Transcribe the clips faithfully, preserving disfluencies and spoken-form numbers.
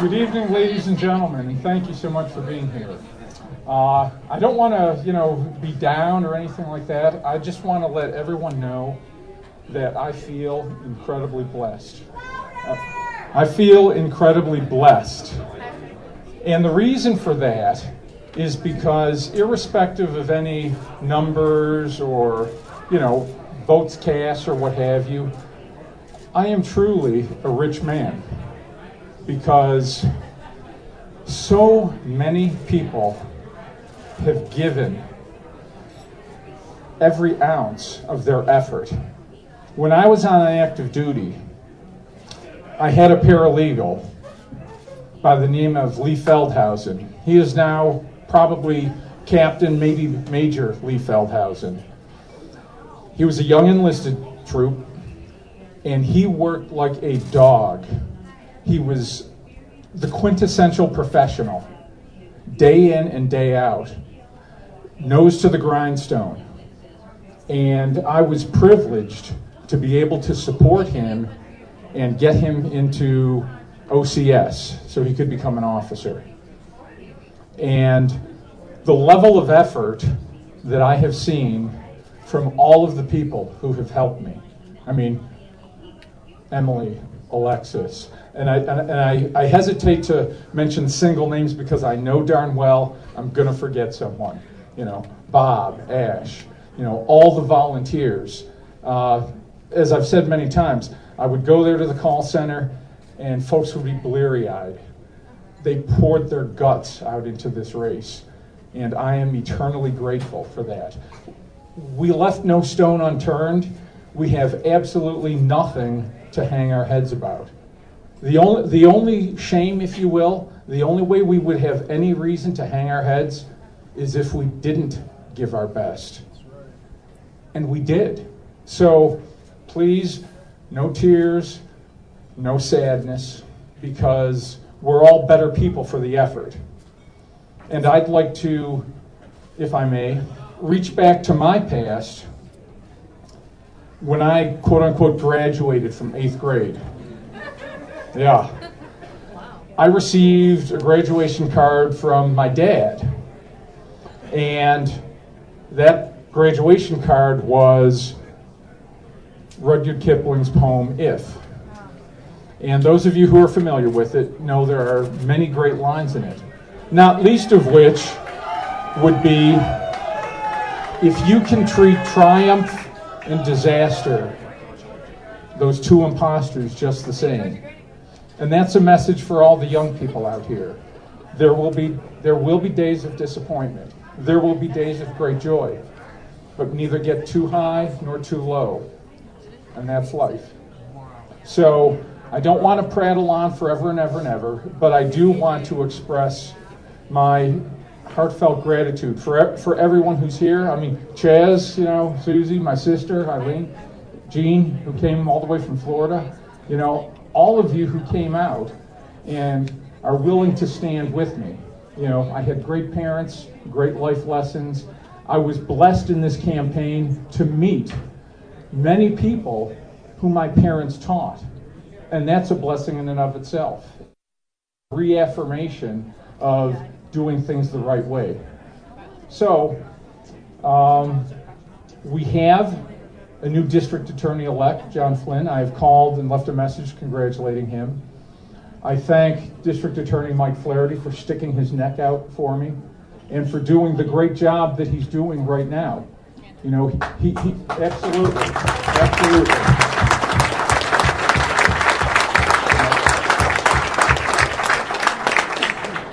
Good evening, ladies and gentlemen, and thank you so much for being here. Uh, I don't want to, you know, be down or anything like that. I just want to let everyone know that I feel incredibly blessed. Uh, I feel incredibly blessed. And the reason for that is because irrespective of any numbers or, you know, votes cast or what have you, I am truly a rich man because so many people have given every ounce of their effort. When I was on active duty, I had a paralegal by the name of Lee Feldhausen. He is now probably Captain, maybe Major Lee Feldhausen. He was a young enlisted troop, and he worked like a dog. He was the quintessential professional, day in and day out, nose to the grindstone. And I was privileged to be able to support him and get him into O C S so he could become an officer. And the level of effort that I have seen from all of the people who have helped me. I mean, Emily, Alexis, and I and I, I hesitate to mention single names because I know darn well I'm going to forget someone. You know, Bob Ash. You know, all the volunteers. Uh, as I've said many times, I would go there to the call center, and folks would be bleary-eyed. They poured their guts out into this race, and I am eternally grateful for that. We left no stone unturned. We have absolutely nothing to hang our heads about. The only, the only shame, if you will, the only way we would have any reason to hang our heads is if we didn't give our best. And we did. So please, no tears, no sadness, because we're all better people for the effort. And I'd like to, if I may, reach back to my past when I, quote unquote, graduated from eighth grade. Yeah. I received a graduation card from my dad. And that graduation card was Rudyard Kipling's poem, If. And those of you who are familiar with it know there are many great lines in it, not least of which would be, if you can treat triumph and disaster, those two imposters, just the same. And that's a message for all the young people out here. There will be, there will be days of disappointment. There will be days of great joy, but neither get too high nor too low. And that's life. So I don't want to prattle on forever and ever and ever, but I do want to express my heartfelt gratitude for for everyone who's here. I mean, Chaz, you know, Susie, my sister, Eileen, Jean, who came all the way from Florida, you know, all of you who came out and are willing to stand with me. You know, I had great parents, great life lessons. I was blessed in this campaign to meet many people who my parents taught, and that's a blessing in and of itself. Reaffirmation of doing things the right way. So um, we have a new district attorney-elect, John Flynn. I have called and left a message congratulating him. I thank District Attorney Mike Flaherty for sticking his neck out for me and for doing the great job that he's doing right now. You know, he, he, he absolutely, absolutely.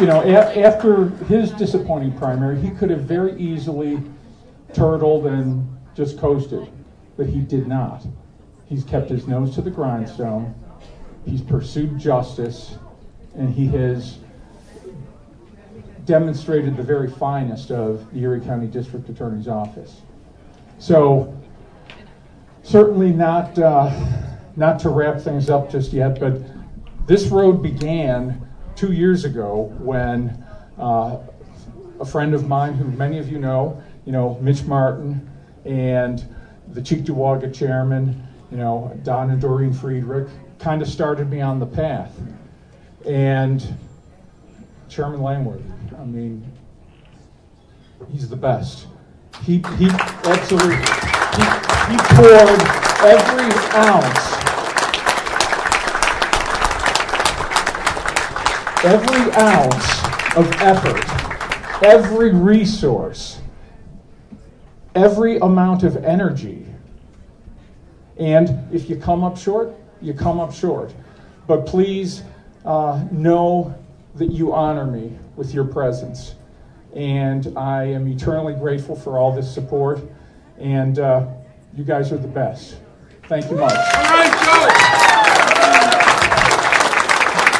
You know, a- after his disappointing primary, he could have very easily turtled and just coasted, but he did not. He's kept his nose to the grindstone. He's pursued justice. and he has demonstrated the very finest of the Erie County District Attorney's Office. So certainly not, uh, not to wrap things up just yet, but this road began two years ago when uh, a friend of mine who many of you know, you know, Mitch Martin and the Cheektowaga chairman, you know, Don and Doreen Friedrich, kind of started me on the path. And Chairman Langworthy, I mean, he's the best. He, he absolutely, he, he poured every ounce, every ounce of effort, every resource, every amount of energy. And if you come up short, you come up short. But please uh, know that you honor me with your presence. And I am eternally grateful for all this support. And uh, you guys are the best. Thank you much. All right, Joe.